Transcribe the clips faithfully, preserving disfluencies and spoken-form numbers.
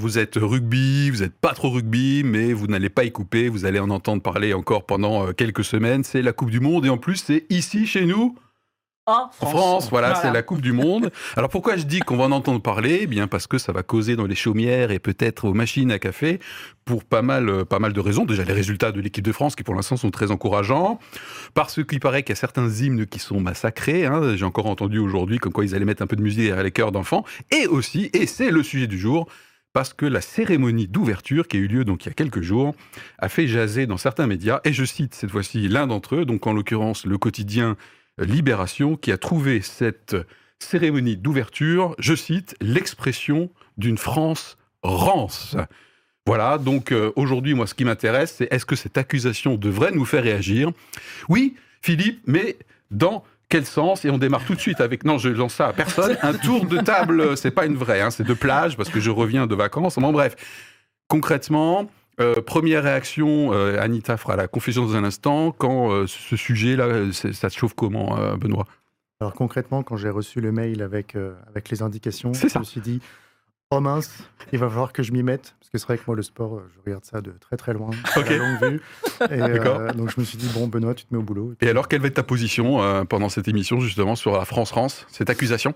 vous êtes rugby, vous n'êtes pas trop rugby, mais vous n'allez pas y couper, vous allez en entendre parler encore pendant quelques semaines. C'est la Coupe du Monde, et en plus, c'est ici, chez nous, en France. En France, voilà, voilà, c'est la Coupe du Monde. Alors pourquoi je dis qu'on va en entendre parler ? Eh bien parce que ça va causer dans les chaumières et peut-être aux machines à café pour pas mal, pas mal de raisons. Déjà les résultats de l'équipe de France qui pour l'instant sont très encourageants. Parce qu'il paraît qu'il y a certains hymnes qui sont massacrés. Hein. J'ai encore entendu aujourd'hui comme quoi ils allaient mettre un peu de musique derrière les chœurs d'enfants. Et aussi, et c'est le sujet du jour, parce que la cérémonie d'ouverture qui a eu lieu donc il y a quelques jours a fait jaser dans certains médias. Et je cite cette fois-ci l'un d'entre eux, donc en l'occurrence le quotidien Libération, qui a trouvé cette cérémonie d'ouverture, je cite, l'expression d'une France rance. Voilà, donc euh, aujourd'hui, moi, ce qui m'intéresse, c'est est-ce que cette accusation devrait nous faire réagir ? Oui, Philippe, mais dans quel sens ? Et on démarre tout de suite avec, non, je lance ça à personne, un tour de table, c'est pas une vraie, hein, c'est de plage, parce que je reviens de vacances, bon bref. Concrètement... Euh, première réaction, euh, Anita fera la confession dans un instant, quand euh, ce sujet-là, ça se chauffe comment, euh, Benoît ? Alors concrètement, quand j'ai reçu le mail avec, euh, avec les indications, je me suis dit, oh mince, il va falloir que je m'y mette, parce que c'est vrai que moi le sport, je regarde ça de très très loin, okay. À la longue vue, et, euh, donc je me suis dit, bon Benoît, tu te mets au boulot. Et, puis... et alors, quelle va être ta position euh, pendant cette émission, justement, sur la France-Rance, cette accusation ?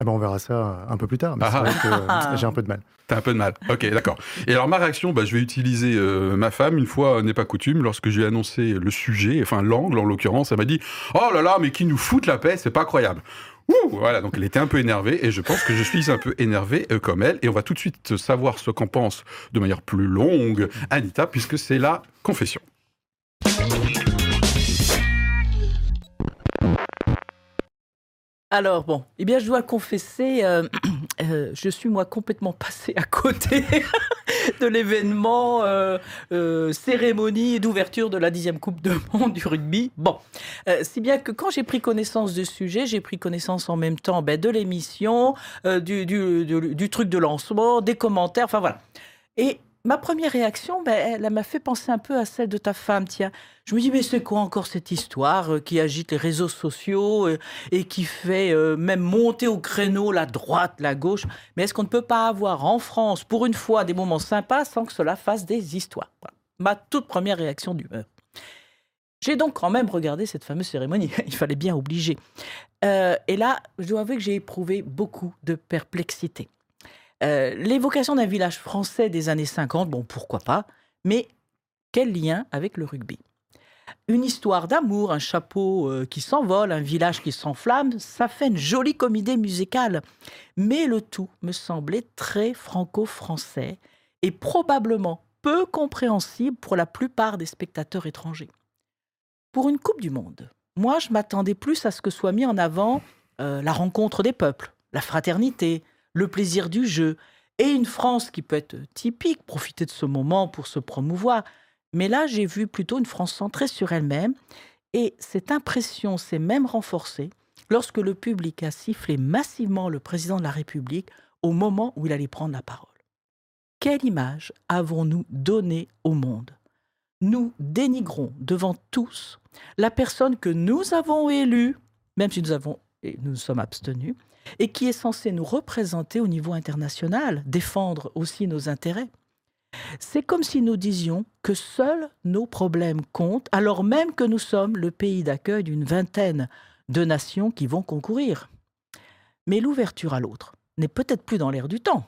Ah ben on verra ça un peu plus tard, mais ah c'est vrai que euh, j'ai un peu de mal. T'as un peu de mal, ok, d'accord. Et alors ma réaction, bah, je vais utiliser euh, ma femme, une fois n'est pas coutume, lorsque j'ai annoncé le sujet, enfin l'angle en l'occurrence, elle m'a dit « Oh là là, mais qui nous foutent la paix, c'est pas croyable !» Ouh, voilà, donc elle était un peu énervée, et je pense que je suis un peu énervé euh, comme elle, et on va tout de suite savoir ce qu'en pense de manière plus longue Anita, puisque c'est la confession. Alors bon, eh bien je dois confesser, euh, euh, je suis moi complètement passée à côté de l'événement euh, euh, cérémonie d'ouverture de la dixième Coupe du Monde du rugby. Bon, euh, si bien que quand j'ai pris connaissance du sujet, j'ai pris connaissance en même temps ben, de l'émission, euh, du, du, du, du truc de lancement, des commentaires, enfin voilà. Et ma première réaction, ben, elle, elle m'a fait penser un peu à celle de ta femme, tiens. Je me dis, mais c'est quoi encore cette histoire qui agite les réseaux sociaux et qui fait même monter au créneau la droite, la gauche ? Mais est-ce qu'on ne peut pas avoir en France, pour une fois, des moments sympas sans que cela fasse des histoires ? Voilà. Ma toute première réaction d'humeur. J'ai donc quand même regardé cette fameuse cérémonie. Il fallait bien obliger. Euh, et là, je dois avouer que j'ai éprouvé beaucoup de perplexité. Euh, l'évocation d'un village français des années cinquante, bon, pourquoi pas ? Mais quel lien avec le rugby ? Une histoire d'amour, un chapeau euh, qui s'envole, un village qui s'enflamme, ça fait une jolie comédie musicale. Mais le tout me semblait très franco-français et probablement peu compréhensible pour la plupart des spectateurs étrangers. Pour une Coupe du Monde, moi je m'attendais plus à ce que soit mis en avant euh, la rencontre des peuples, la fraternité, le plaisir du jeu et une France qui peut être typique, profiter de ce moment pour se promouvoir. Mais là, j'ai vu plutôt une France centrée sur elle-même et cette impression s'est même renforcée lorsque le public a sifflé massivement le président de la République au moment où il allait prendre la parole. Quelle image avons-nous donnée au monde ? Nous dénigrons devant tous la personne que nous avons élue, même si nous avons, et nous nous sommes abstenus, et qui est censée nous représenter au niveau international, défendre aussi nos intérêts. C'est comme si nous disions que seuls nos problèmes comptent, alors même que nous sommes le pays d'accueil d'une vingtaine de nations qui vont concourir. Mais l'ouverture à l'autre n'est peut-être plus dans l'air du temps.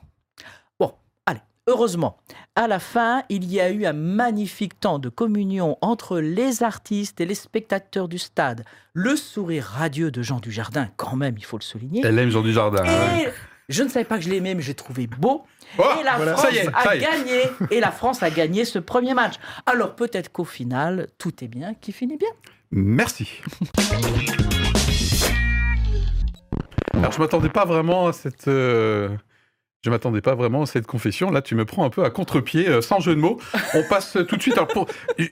Bon, allez, heureusement, à la fin, il y a eu un magnifique temps de communion entre les artistes et les spectateurs du stade. Le sourire radieux de Jean Dujardin, quand même, il faut le souligner. Elle aime Jean Dujardin. Et... hein. Je ne savais pas que je l'aimais, mais j'ai trouvé beau. Oh, et la voilà, France est, a gagné. Et la France a gagné ce premier match. Alors peut-être qu'au final, tout est bien, qui finit bien. Merci. Alors je m'attendais pas vraiment à cette. Euh... Je ne m'attendais pas vraiment à cette confession. Là, tu me prends un peu à contre-pied, sans jeu de mots. On passe tout de suite. Alors pour,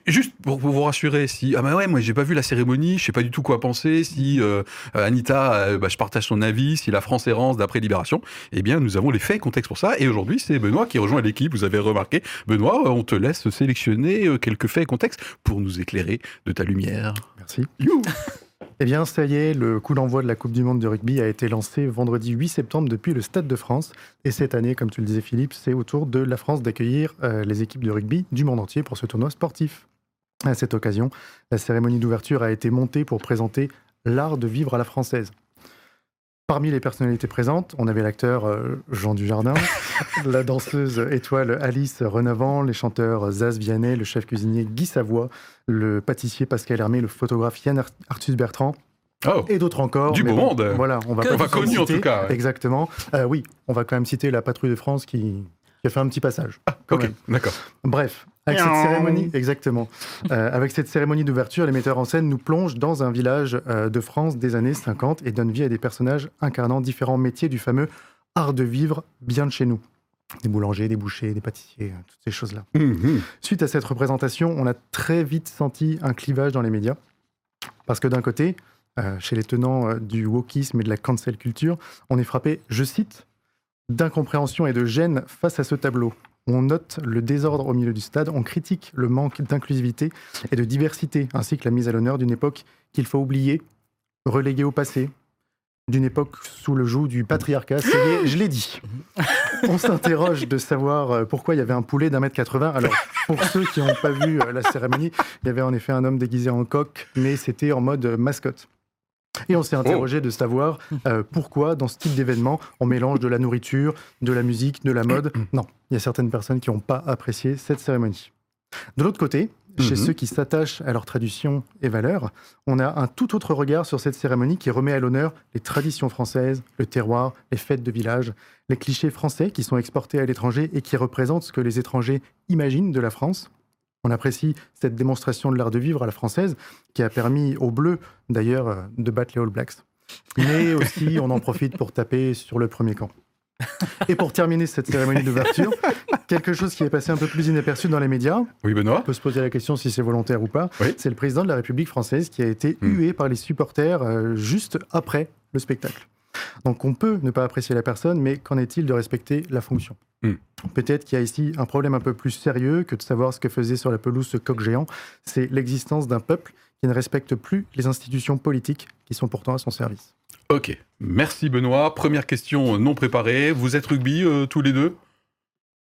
juste pour vous rassurer, si ah ben ouais, moi j'ai pas vu la cérémonie, je sais pas du tout quoi penser. Si euh, Anita, euh, bah, je partage son avis. Si la France errance d'après Libération, eh bien nous avons les faits et contexte pour ça. Et aujourd'hui, c'est Benoît qui rejoint l'équipe. Vous avez remarqué, Benoît, on te laisse sélectionner quelques faits et contextes pour nous éclairer de ta lumière. Merci. You Eh bien, ça y est, le coup d'envoi de la Coupe du Monde de rugby a été lancé vendredi huit septembre depuis le Stade de France. Et cette année, comme tu le disais Philippe, c'est au tour de la France d'accueillir euh, les équipes de rugby du monde entier pour ce tournoi sportif. À cette occasion, la cérémonie d'ouverture a été montée pour présenter l'art de vivre à la française. Parmi les personnalités présentes, on avait l'acteur euh, Jean Dujardin, la danseuse étoile Alice Renavant, les chanteurs Zaz, Vianney, le chef cuisinier Guy Savoie, le pâtissier Pascal Hermé, le photographe Yann Arthus Bertrand, oh, et d'autres encore. Du beau bon, monde. Voilà, on va, va connu en tout cas. Ouais. Exactement. Euh, oui, on va quand même citer la patrouille de France qui, qui a fait un petit passage. Ah, ok, même. D'accord. Bref. Avec cette cérémonie, exactement. Euh, avec cette cérémonie d'ouverture, les metteurs en scène nous plongent dans un village euh, de France des années cinquante et donnent vie à des personnages incarnant différents métiers du fameux art de vivre bien de chez nous. Des boulangers, des bouchers, des pâtissiers, toutes ces choses-là. Mm-hmm. Suite à cette représentation, on a très vite senti un clivage dans les médias. Parce que d'un côté, euh, chez les tenants euh, du wokisme et de la cancel culture, on est frappé, je cite, d'incompréhension et de gêne face à ce tableau. On note le désordre au milieu du stade, on critique le manque d'inclusivité et de diversité, ainsi que la mise à l'honneur d'une époque qu'il faut oublier, reléguer au passé, d'une époque sous le joug du patriarcat. Ça y est, je l'ai dit. On s'interroge de savoir pourquoi il y avait un poulet d'un mètre quatre-vingts. Alors, pour ceux qui n'ont pas vu la cérémonie, il y avait en effet un homme déguisé en coq, mais c'était en mode mascotte. Et on s'est interrogé oh. de savoir euh, pourquoi, dans ce type d'événement, on mélange de la nourriture, de la musique, de la mode. Non, il y a certaines personnes qui n'ont pas apprécié cette cérémonie. De l'autre côté, mm-hmm. chez ceux qui s'attachent à leurs traditions et valeurs, on a un tout autre regard sur cette cérémonie qui remet à l'honneur les traditions françaises, le terroir, les fêtes de village, les clichés français qui sont exportés à l'étranger et qui représentent ce que les étrangers imaginent de la France. On apprécie cette démonstration de l'art de vivre à la française qui a permis aux Bleus, d'ailleurs, de battre les All Blacks. Mais aussi, on en profite pour taper sur le premier camp. Et pour terminer cette cérémonie d'ouverture, quelque chose qui est passé un peu plus inaperçu dans les médias, oui, Benoît. On peut se poser la question si c'est volontaire ou pas, oui. C'est le président de la République française qui a été mmh. hué par les supporters juste après le spectacle. Donc on peut ne pas apprécier la personne, mais qu'en est-il de respecter la fonction ? Mmh. Peut-être qu'il y a ici un problème un peu plus sérieux que de savoir ce que faisait sur la pelouse ce coq géant. C'est l'existence d'un peuple qui ne respecte plus les institutions politiques qui sont pourtant à son service. Ok, merci Benoît. Première question non préparée. Vous êtes rugby euh, tous les deux ?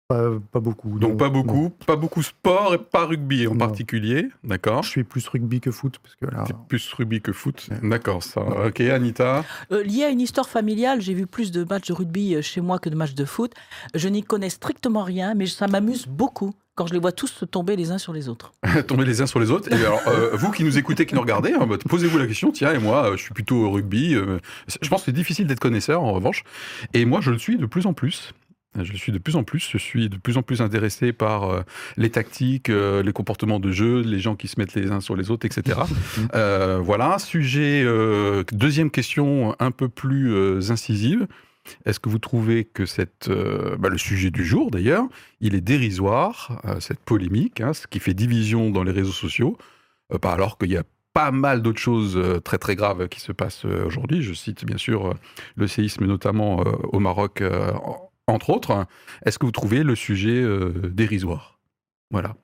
Pas, pas beaucoup. Donc non, pas beaucoup, non. Pas beaucoup sport et pas rugby en non. particulier, d'accord. Je suis plus rugby que foot parce que là. T'es plus rugby que foot, ouais. D'accord ça. Ouais. Ok Anita. Euh, lié à une histoire familiale, j'ai vu plus de matchs de rugby chez moi que de matchs de foot. Je n'y connais strictement rien, mais ça m'amuse beaucoup quand je les vois tous tomber les uns sur les autres. Tomber les uns sur les autres. Et alors, euh, vous qui nous écoutez, qui nous regardez, hein, bah, posez-vous la question, tiens, et moi, euh, je suis plutôt rugby. Euh, je pense que c'est difficile d'être connaisseur, en revanche. Et moi, je le suis de plus en plus. Je le suis de plus en plus, je suis de plus en plus intéressé par euh, les tactiques, euh, les comportements de jeu, les gens qui se mettent les uns sur les autres, et cetera. euh, voilà, sujet, euh, deuxième question un peu plus euh, incisive. Est-ce que vous trouvez que cette, euh, bah, le sujet du jour d'ailleurs, il est dérisoire, euh, cette polémique, hein, ce qui fait division dans les réseaux sociaux, euh, bah, alors qu'il y a pas mal d'autres choses très très graves qui se passent aujourd'hui. Je cite bien sûr euh, le séisme notamment euh, au Maroc euh, entre autres, est-ce que vous trouvez le sujet euh, dérisoire ? Voilà.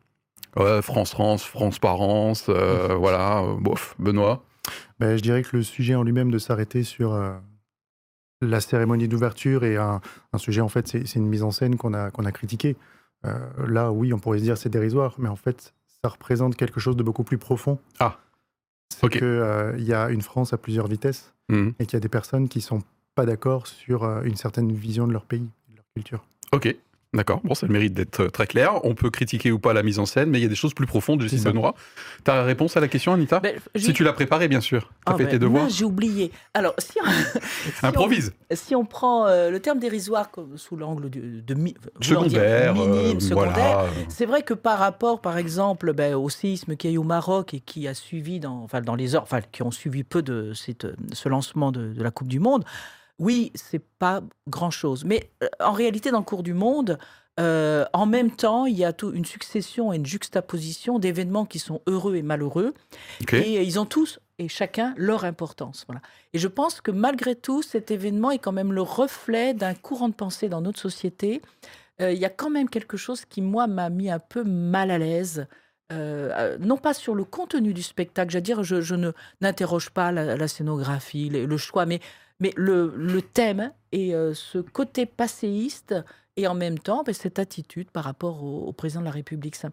Euh, France-France, France-Parence, euh, voilà, euh, bof, Benoît. Ben, je dirais que le sujet en lui-même de s'arrêter sur euh, la cérémonie d'ouverture est un, un sujet, en fait, c'est, c'est une mise en scène qu'on a, qu'on a critiquée. Euh, là, oui, on pourrait se dire c'est dérisoire, mais en fait, ça représente quelque chose de beaucoup plus profond. Ah, c'est okay. que euh, y a une France à plusieurs vitesses mmh. et qu'il y a des personnes qui ne sont pas d'accord sur euh, une certaine vision de leur pays. Culture. Ok, d'accord. Bon, ça a le mérite d'être très clair. On peut critiquer ou pas la mise en scène, mais il y a des choses plus profondes, je cite Benoît. Tu as la réponse à la question, Anita ? ben, Si tu l'as préparée, bien sûr. Tu as ah fait ben, tes devoirs. Non, j'ai oublié. Alors, si on... si improvise. On... Si on prend euh, le terme dérisoire comme sous l'angle de... de mi... secondaire. Dire, minime, euh, secondaire. Voilà. C'est vrai que par rapport, par exemple, ben, au séisme qui a eu au Maroc et qui a suivi, dans, enfin, dans les heures, enfin, qui ont suivi peu de cette, ce lancement de, de la Coupe du Monde, oui, c'est pas grand-chose. Mais euh, en réalité, dans le cours du monde, euh, en même temps, il y a tout, une succession et une juxtaposition d'événements qui sont heureux et malheureux. Okay. Et euh, ils ont tous et chacun leur importance. Voilà. Et je pense que malgré tout, cet événement est quand même le reflet d'un courant de pensée dans notre société. Euh, il y a quand même quelque chose qui, moi, m'a mis un peu mal à l'aise. euh, non pas sur le contenu du spectacle, j'allais dire, je, je ne, n'interroge pas la, la scénographie, le, le choix, mais, mais le, le thème et euh, ce côté passéiste et en même temps bah, cette attitude par rapport au, au président de la République. Ça,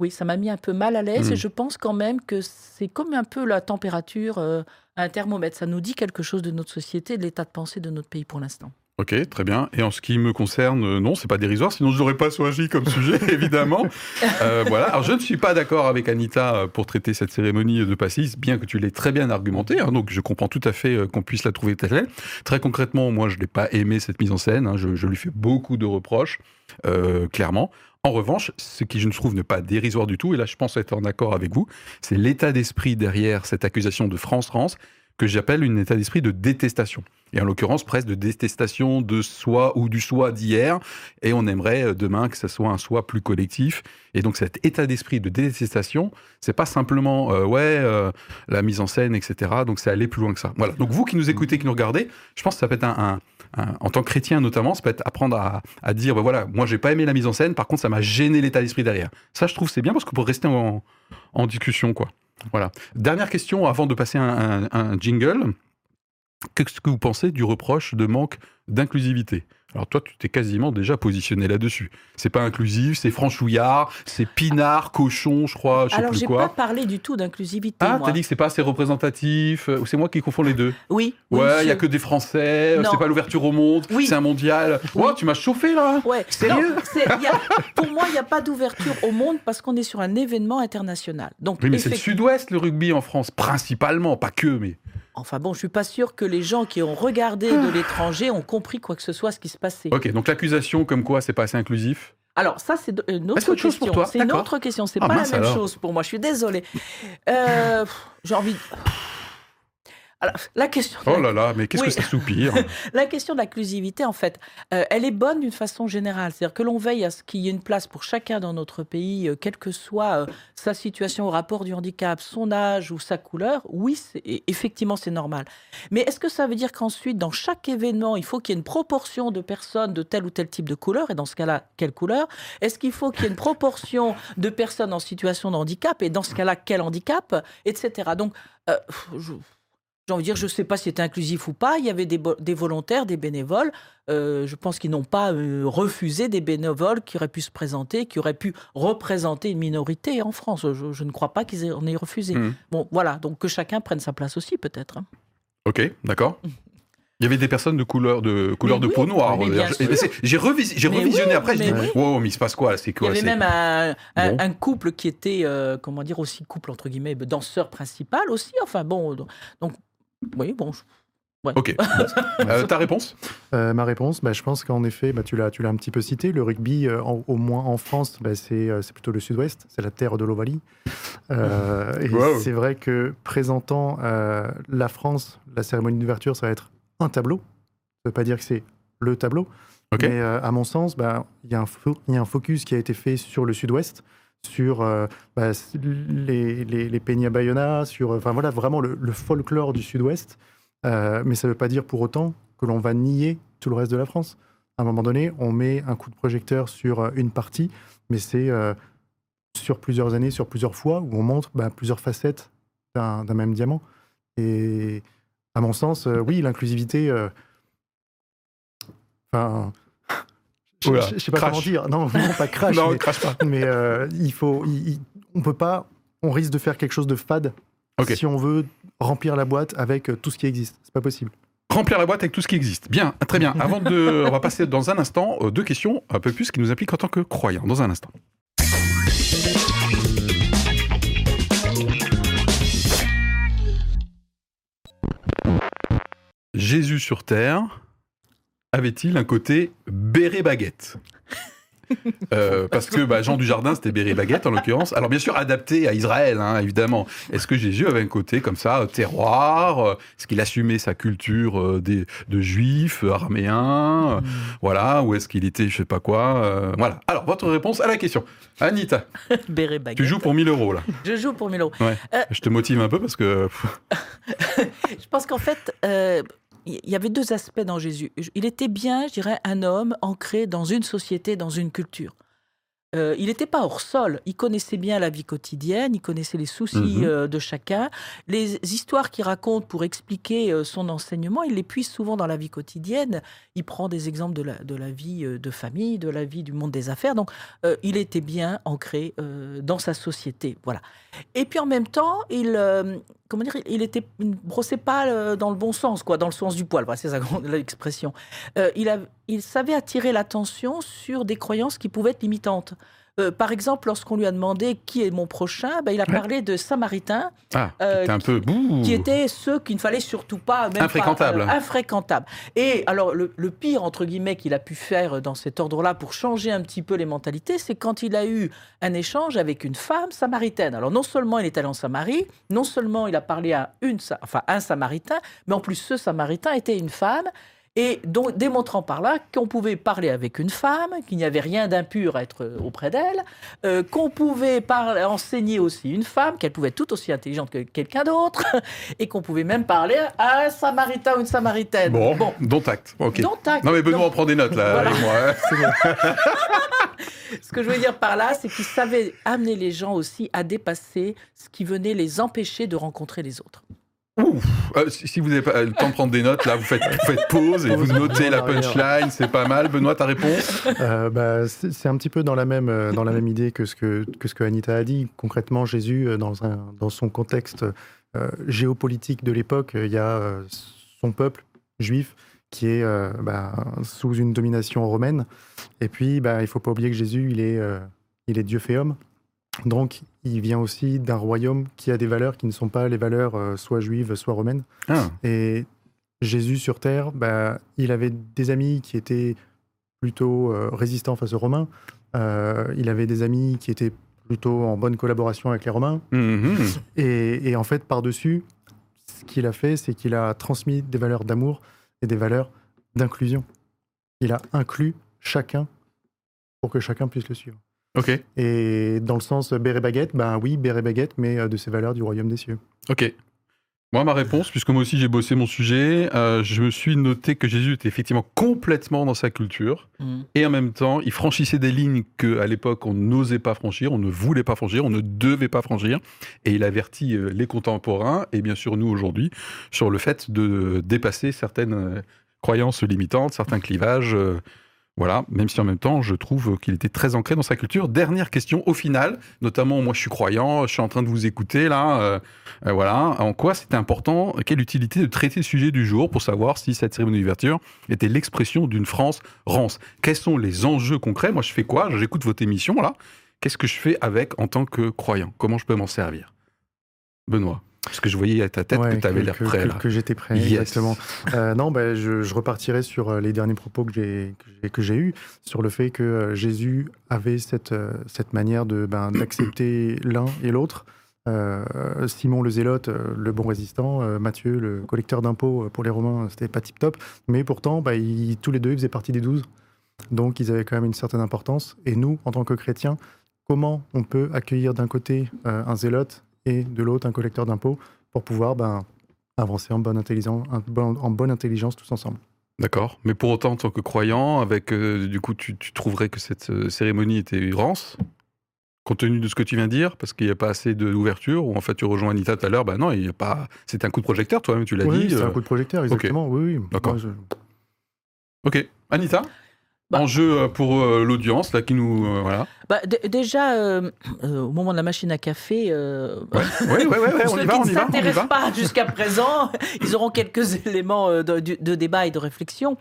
oui, ça m'a mis un peu mal à l'aise mmh. et je pense quand même que c'est comme un peu la température, euh, un thermomètre. Ça nous dit quelque chose de notre société, de l'état de pensée de notre pays pour l'instant. Ok, très bien. Et en ce qui me concerne, non, c'est pas dérisoire, sinon je n'aurais pas choisi comme sujet, évidemment. Euh, voilà. Alors, je ne suis pas d'accord avec Anita pour traiter cette cérémonie de passéisme, bien que tu l'aies très bien argumentée. Hein, donc, je comprends tout à fait qu'on puisse la trouver telle. Très concrètement, moi, je n'ai pas aimé cette mise en scène. Hein, je, je lui fais beaucoup de reproches, euh, clairement. En revanche, ce qui, je ne trouve, n'est pas dérisoire du tout, et là, je pense être en accord avec vous, c'est l'état d'esprit derrière cette accusation de France-France, que j'appelle un état d'esprit de détestation. Et en l'occurrence, presque de détestation de soi ou du soi d'hier. Et on aimerait demain que ce soit un soi plus collectif. Et donc cet état d'esprit de détestation, c'est pas simplement euh, ouais, euh, la mise en scène, et cetera. Donc c'est aller plus loin que ça. Voilà. Donc vous qui nous écoutez, qui nous regardez, je pense que ça peut être un... un, un en tant que chrétien notamment, ça peut être apprendre à, à dire ben voilà, moi j'ai pas aimé la mise en scène, par contre ça m'a gêné l'état d'esprit derrière. Ça je trouve c'est bien parce qu'on peut rester en, en discussion quoi. Voilà. Dernière question avant de passer un, un, un jingle. Qu'est-ce que vous pensez du reproche de manque d'inclusivité ? Alors toi, tu t'es quasiment déjà positionné là-dessus. C'est pas inclusif, c'est franchouillard, c'est pinard, cochon, je crois, je sais Alors, plus quoi. Alors, j'ai pas parlé du tout d'inclusivité. Ah, moi. T'as dit que c'est pas assez représentatif. Ou c'est moi qui confonds les deux. Oui. Ouais, il oui, y a que des Français. Non. C'est pas l'ouverture au monde. Oui. C'est un mondial. Oui. Oh, tu m'as chauffé là. Ouais. Sérieux non, c'est, y a, pour moi, il y a pas d'ouverture au monde parce qu'on est sur un événement international. Donc. Oui, mais effectivement... c'est le Sud-Ouest le rugby en France principalement, pas que, mais. Enfin bon, je ne suis pas sûre que les gens qui ont regardé de l'étranger ont compris quoi que ce soit ce qui se passait. Ok, donc l'accusation comme quoi c'est pas assez inclusif. Alors ça c'est une autre ah, c'est autre question. Chose pour toi. C'est D'accord. une autre question, c'est ah, pas la même alors. chose pour moi, je suis désolée. Euh, j'ai envie de... Alors, la question... De... Oh là là, mais qu'est-ce oui. que ça soupire. La question de l'inclusivité, en fait, euh, elle est bonne d'une façon générale. C'est-à-dire que l'on veille à ce qu'il y ait une place pour chacun dans notre pays, euh, quelle que soit euh, sa situation au rapport du handicap, son âge ou sa couleur. Oui, c'est... effectivement, c'est normal. Mais est-ce que ça veut dire qu'ensuite, dans chaque événement, il faut qu'il y ait une proportion de personnes de tel ou tel type de couleur, et dans ce cas-là, quelle couleur ? Est-ce qu'il faut qu'il y ait une proportion de personnes en situation de handicap, et dans ce cas-là, quel handicap ? Etc. Donc, euh, je... J'ai envie de dire, je ne sais pas si c'était inclusif ou pas. Il y avait des, bo- des volontaires, des bénévoles. Euh, je pense qu'ils n'ont pas euh, refusé des bénévoles qui auraient pu se présenter, qui auraient pu représenter une minorité en France. Je, je ne crois pas qu'ils en aient refusé. Mmh. Bon, voilà. Donc, que chacun prenne sa place aussi, peut-être. Hein. OK, d'accord. Mmh. Il y avait des personnes de couleur de, couleur de oui, peau noire. J'ai, revis, j'ai revisionné oui, après, je dis oui. « Wow, mais il se passe quoi, c'est quoi ?» Il y avait c'est... même un, un, bon. un couple qui était, euh, comment dire, aussi couple, entre guillemets, danseur principal aussi. Enfin bon, donc... Oui, bon. Je... Ouais. Ok. euh, ta réponse euh, Ma réponse, bah, je pense qu'en effet, bah, tu, l'as, tu l'as un petit peu cité, le rugby, euh, en, au moins en France, bah, c'est, euh, c'est plutôt le sud-ouest, c'est la terre de l'Ovalie. Euh, et wow. C'est vrai que présentant euh, la France, la cérémonie d'ouverture, ça va être un tableau. Ça ne veut pas dire que c'est le tableau. Okay. Mais euh, à mon sens, bah, y a un fo- y a un focus qui a été fait sur le sud-ouest. Sur euh, bah, les, les, les Peña Bayona, sur enfin, voilà, vraiment le, le folklore du Sud-Ouest. Euh, mais ça ne veut pas dire pour autant que l'on va nier tout le reste de la France. À un moment donné, on met un coup de projecteur sur une partie, mais c'est euh, sur plusieurs années, sur plusieurs fois, où on montre bah, plusieurs facettes d'un, d'un même diamant. Et à mon sens, euh, oui, l'inclusivité... Euh, enfin... Je ne sais pas crash. comment dire. Non, non pas crash. non, mais, crash pas. Mais euh, il faut, il, il, on peut pas, on risque de faire quelque chose de fade okay. si on veut remplir la boîte avec tout ce qui existe. C'est pas possible. Remplir la boîte avec tout ce qui existe. Bien, très bien. Avant de, on va passer dans un instant aux deux questions un peu plus qui nous impliquent en tant que croyants. Dans un instant. Jésus sur terre. Avait-il un côté béret-baguette euh, Parce que bah, Jean Dujardin, c'était béret-baguette en l'occurrence. Alors bien sûr, adapté à Israël, hein, évidemment. Est-ce que Jésus avait un côté comme ça, terroir ? Est-ce qu'il assumait sa culture euh, des, de juifs, araméens euh, mmh. Voilà, ou est-ce qu'il était je sais pas quoi euh, Voilà. Alors, votre réponse à la question. Anita, béret-baguette. Tu joues pour mille euros, là. Je joue pour mille euros. Ouais. Euh... Je te motive un peu parce que... je pense qu'en fait... Euh... Il y avait deux aspects dans Jésus. Il était bien, je dirais, un homme ancré dans une société, dans une culture. Euh, il n'était pas hors sol, il connaissait bien la vie quotidienne, il connaissait les soucis mmh. euh, de chacun. Les histoires qu'il raconte pour expliquer euh, son enseignement, il les puise souvent dans la vie quotidienne. Il prend des exemples de la, de la vie euh, de famille, de la vie du monde des affaires. Donc, euh, il était bien ancré euh, dans sa société. Voilà. Et puis, en même temps, il... Euh, Comment dire, il était, il ne brossait pas dans le bon sens, quoi, dans le sens du poil, voilà, c'est ça l'expression. Euh, il, il savait attirer l'attention sur des croyances qui pouvaient être limitantes. Euh, par exemple, lorsqu'on lui a demandé qui est mon prochain, ben, il a parlé de Samaritains, ah, euh, qui, un peu... qui étaient ceux qu'il ne fallait surtout pas, même infréquentables. Pas, euh, infréquentables. Et alors, le, le pire, entre guillemets, qu'il a pu faire dans cet ordre-là pour changer un petit peu les mentalités, c'est quand il a eu un échange avec une femme samaritaine. Alors, non seulement il est allé en Samarie, non seulement il a parlé à une, enfin, un Samaritain, mais en plus, ce Samaritain était une femme. Et donc, démontrant par là qu'on pouvait parler avec une femme, qu'il n'y avait rien d'impur à être auprès d'elle, euh, qu'on pouvait parler, enseigner aussi une femme, qu'elle pouvait être tout aussi intelligente que quelqu'un d'autre, et qu'on pouvait même parler à un Samaritain ou une Samaritaine. Bon, bon. Dont acte. Okay. Dont acte. Non mais Benoît, donc, on prend des notes là, voilà. Avec moi. Hein. Ce que je veux dire par là, c'est qu'il savait amener les gens aussi à dépasser ce qui venait les empêcher de rencontrer les autres. Ouf. Euh, si vous n'avez pas le temps de prendre des notes, là, vous faites, vous faites pause et vous notez la punchline, c'est pas mal. Benoît, ta réponse ? euh, bah, c'est, c'est un petit peu dans la même, dans la même idée que ce que, que ce que Anita a dit. Concrètement, Jésus, dans, un, dans son contexte euh, géopolitique de l'époque, il y a euh, son peuple juif qui est euh, bah, sous une domination romaine. Et puis, bah, il ne faut pas oublier que Jésus, il est, euh, il est Dieu fait homme. Donc, il vient aussi d'un royaume qui a des valeurs qui ne sont pas les valeurs euh, soit juives, soit romaines. Ah. Et Jésus sur Terre, bah, il avait des amis qui étaient plutôt euh, résistants face aux Romains. Euh, il avait des amis qui étaient plutôt en bonne collaboration avec les Romains. Mmh. Et, et en fait, par-dessus, ce qu'il a fait, c'est qu'il a transmis des valeurs d'amour et des valeurs d'inclusion. Il a inclus chacun pour que chacun puisse le suivre. Okay. Et dans le sens béret baguette, ben oui, béret baguette, mais de ces valeurs du royaume des cieux. Ok. Moi, ma réponse, puisque moi aussi j'ai bossé mon sujet, euh, je me suis noté que Jésus était effectivement complètement dans sa culture, mmh. et en même temps, il franchissait des lignes qu'à l'époque, on n'osait pas franchir, on ne voulait pas franchir, on ne devait pas franchir, et il avertit les contemporains, et bien sûr nous aujourd'hui, sur le fait de dépasser certaines croyances limitantes, certains clivages... Euh, Voilà, même si en même temps, je trouve qu'il était très ancré dans sa culture. Dernière question, au final, notamment, moi je suis croyant, je suis en train de vous écouter, là, euh, euh, voilà, en quoi c'était important, quelle utilité de traiter le sujet du jour pour savoir si cette cérémonie d'ouverture était l'expression d'une France rance. Quels sont les enjeux concrets ? Moi je fais quoi ? J'écoute votre émission, là. Qu'est-ce que je fais avec en tant que croyant ? Comment je peux m'en servir ? Benoît ? Parce que je voyais à ta tête ouais, que tu avais l'air prêt. Que, là. que j'étais prêt, yes. exactement. Euh, non, ben, je, je repartirai sur les derniers propos que j'ai, que j'ai, que j'ai eus, sur le fait que Jésus avait cette, cette manière de, ben, d'accepter l'un et l'autre. Euh, Simon le zélote, le bon résistant, euh, Matthieu, le collecteur d'impôts pour les Romains, c'était pas tip-top. Mais pourtant, ben, ils, tous les deux, ils faisaient partie des douze. Donc, ils avaient quand même une certaine importance. Et nous, en tant que chrétiens, comment on peut accueillir d'un côté euh, un zélote et de l'autre un collecteur d'impôts pour pouvoir ben, avancer en bonne, intelligence, en bonne intelligence tous ensemble. D'accord, mais pour autant en tant que croyant, avec, euh, du coup tu, tu trouverais que cette euh, cérémonie était rance, compte tenu de ce que tu viens de dire, parce qu'il n'y a pas assez d'ouverture, ou en fait tu rejoins Anita tout à l'heure, ben non, il y a pas... c'était un coup de projecteur toi-même, tu l'as oui, dit. Oui, c'est euh... un coup de projecteur, exactement, okay. oui, oui. D'accord. Moi, je... Ok, Anita ? Bah, enjeu pour euh, l'audience, là, qui nous... Euh, voilà. Bah, d- déjà, euh, euh, au moment de la machine à café... Euh... Oui, ouais, ouais, ouais, ouais, on y va, on y va. Ceux qui ne s'intéressent pas jusqu'à présent, ils auront quelques éléments de, de débat et de réflexion.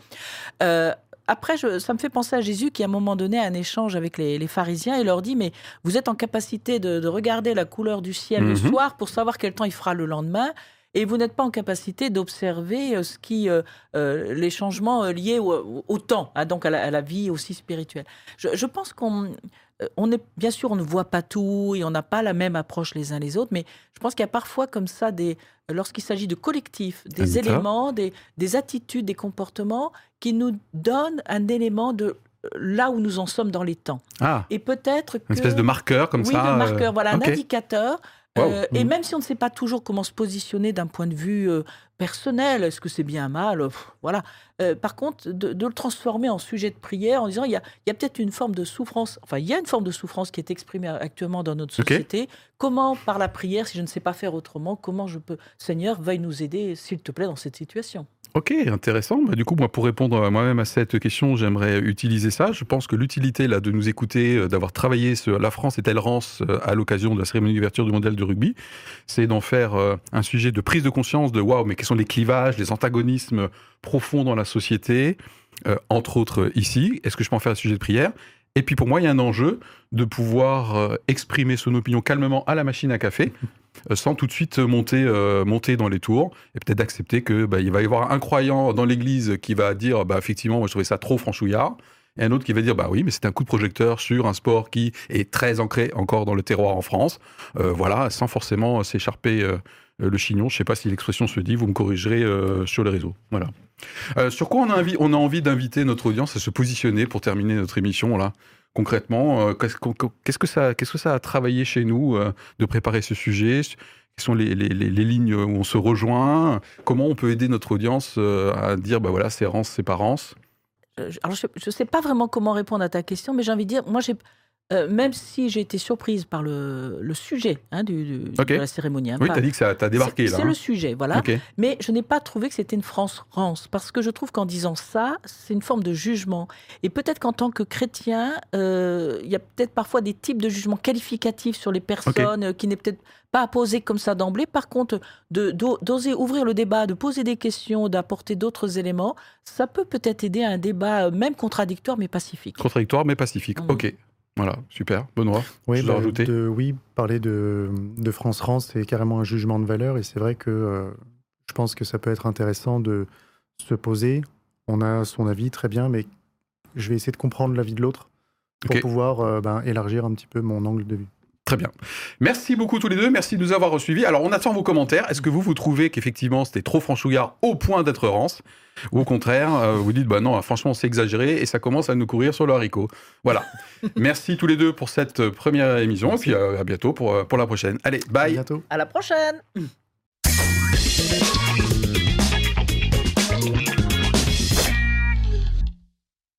Euh, après, je, ça me fait penser à Jésus qui, à un moment donné, a un échange avec les, les pharisiens et leur dit « Mais vous êtes en capacité de, de regarder la couleur du ciel mm-hmm. le soir pour savoir quel temps il fera le lendemain. » Et vous n'êtes pas en capacité d'observer ce qui, euh, euh, les changements liés au, au temps, hein, donc à la, à la vie aussi spirituelle. Je, je pense qu'on... On est, bien sûr, on ne voit pas tout et on n'a pas la même approche les uns les autres, mais je pense qu'il y a parfois comme ça, des, lorsqu'il s'agit de collectifs, des Anita. éléments, des, des attitudes, des comportements qui nous donnent un élément de... là où nous en sommes dans les temps. Ah, et peut-être que... Une espèce de marqueur comme oui, ça. Oui, de marqueur, euh... voilà, okay. un indicateur... Wow. Euh, mmh. Et même si on ne sait pas toujours comment se positionner d'un point de vue euh, personnel, est-ce que c'est bien mal, pff, voilà. Euh, par contre, de, de le transformer en sujet de prière en disant il y a, il y a peut-être une forme de souffrance, enfin il y a une forme de souffrance qui est exprimée actuellement dans notre société. Okay. Comment, par la prière, si je ne sais pas faire autrement, comment je peux, Seigneur, veuille nous aider, s'il te plaît, dans cette situation. Ok, intéressant. Bah, du coup, moi, pour répondre à moi-même à cette question, j'aimerais utiliser ça. Je pense que l'utilité là, de nous écouter, d'avoir travaillé ce La France est-elle rance à l'occasion de la cérémonie d'ouverture du mondial de rugby, c'est d'en faire euh, un sujet de prise de conscience de waouh, mais quels sont les clivages, les antagonismes profonds dans la société, euh, entre autres ici. Est-ce que je peux en faire un sujet de prière ? Et puis pour moi, il y a un enjeu de pouvoir euh, exprimer son opinion calmement à la machine à café, euh, sans tout de suite monter, euh, monter dans les tours, et peut-être d'accepter que bah, il va y avoir un croyant dans l'église qui va dire bah, « effectivement, moi, je trouvais ça trop franchouillard », et un autre qui va dire « bah oui, mais c'est un coup de projecteur sur un sport qui est très ancré encore dans le terroir en France euh, », voilà, sans forcément s'écharper euh, le chignon. Je ne sais pas si l'expression se dit, vous me corrigerez euh, sur les réseaux, voilà. Euh, sur quoi on a, envie, on a envie d'inviter notre audience à se positionner pour terminer notre émission là. Concrètement, euh, qu'est-ce, qu'est-ce, que ça, qu'est-ce que ça a travaillé chez nous euh, de préparer ce sujet ? Quelles sont les, les, les, les lignes où on se rejoint ? Comment on peut aider notre audience euh, à dire bah voilà, c'est rance, c'est pas rance ? euh, Alors je ne sais pas vraiment comment répondre à ta question, mais j'ai envie de dire, moi j'ai, euh, même si j'ai été surprise par le, le sujet hein, du, du, okay. de la cérémonie. Hein, oui, tu as dit que ça t'a débarqué c'est, là. C'est hein. le sujet, voilà. Okay. Mais je n'ai pas trouvé que c'était une France rance, parce que je trouve qu'en disant ça, c'est une forme de jugement. Et peut-être qu'en tant que chrétien, il euh, y a peut-être parfois des types de jugements qualificatifs sur les personnes okay. qui n'est peut-être pas à poser comme ça d'emblée. Par contre, de, d'oser ouvrir le débat, de poser des questions, d'apporter d'autres éléments, ça peut peut-être aider à un débat même contradictoire mais pacifique. Contradictoire mais pacifique, mmh. ok. Voilà, super. Benoît, oui, je l'ai bah, rajouté. De, oui, parler de, de France-Rance, c'est carrément un jugement de valeur. Et c'est vrai que euh, je pense que ça peut être intéressant de se poser. On a son avis, très bien, mais je vais essayer de comprendre l'avis de l'autre pour okay. pouvoir euh, bah, élargir un petit peu mon angle de vue. Très bien. Merci beaucoup tous les deux. Merci de nous avoir suivis. Alors, on attend vos commentaires. Est-ce que vous, vous trouvez qu'effectivement, c'était trop franchouillard au point d'être rance ? Ou au contraire, euh, vous dites, bah non, franchement, c'est exagéré et ça commence à nous courir sur le haricot. Voilà. Merci tous les deux pour cette première émission. Merci. Et puis, euh, à bientôt pour, pour la prochaine. Allez, bye. À bientôt. À la prochaine.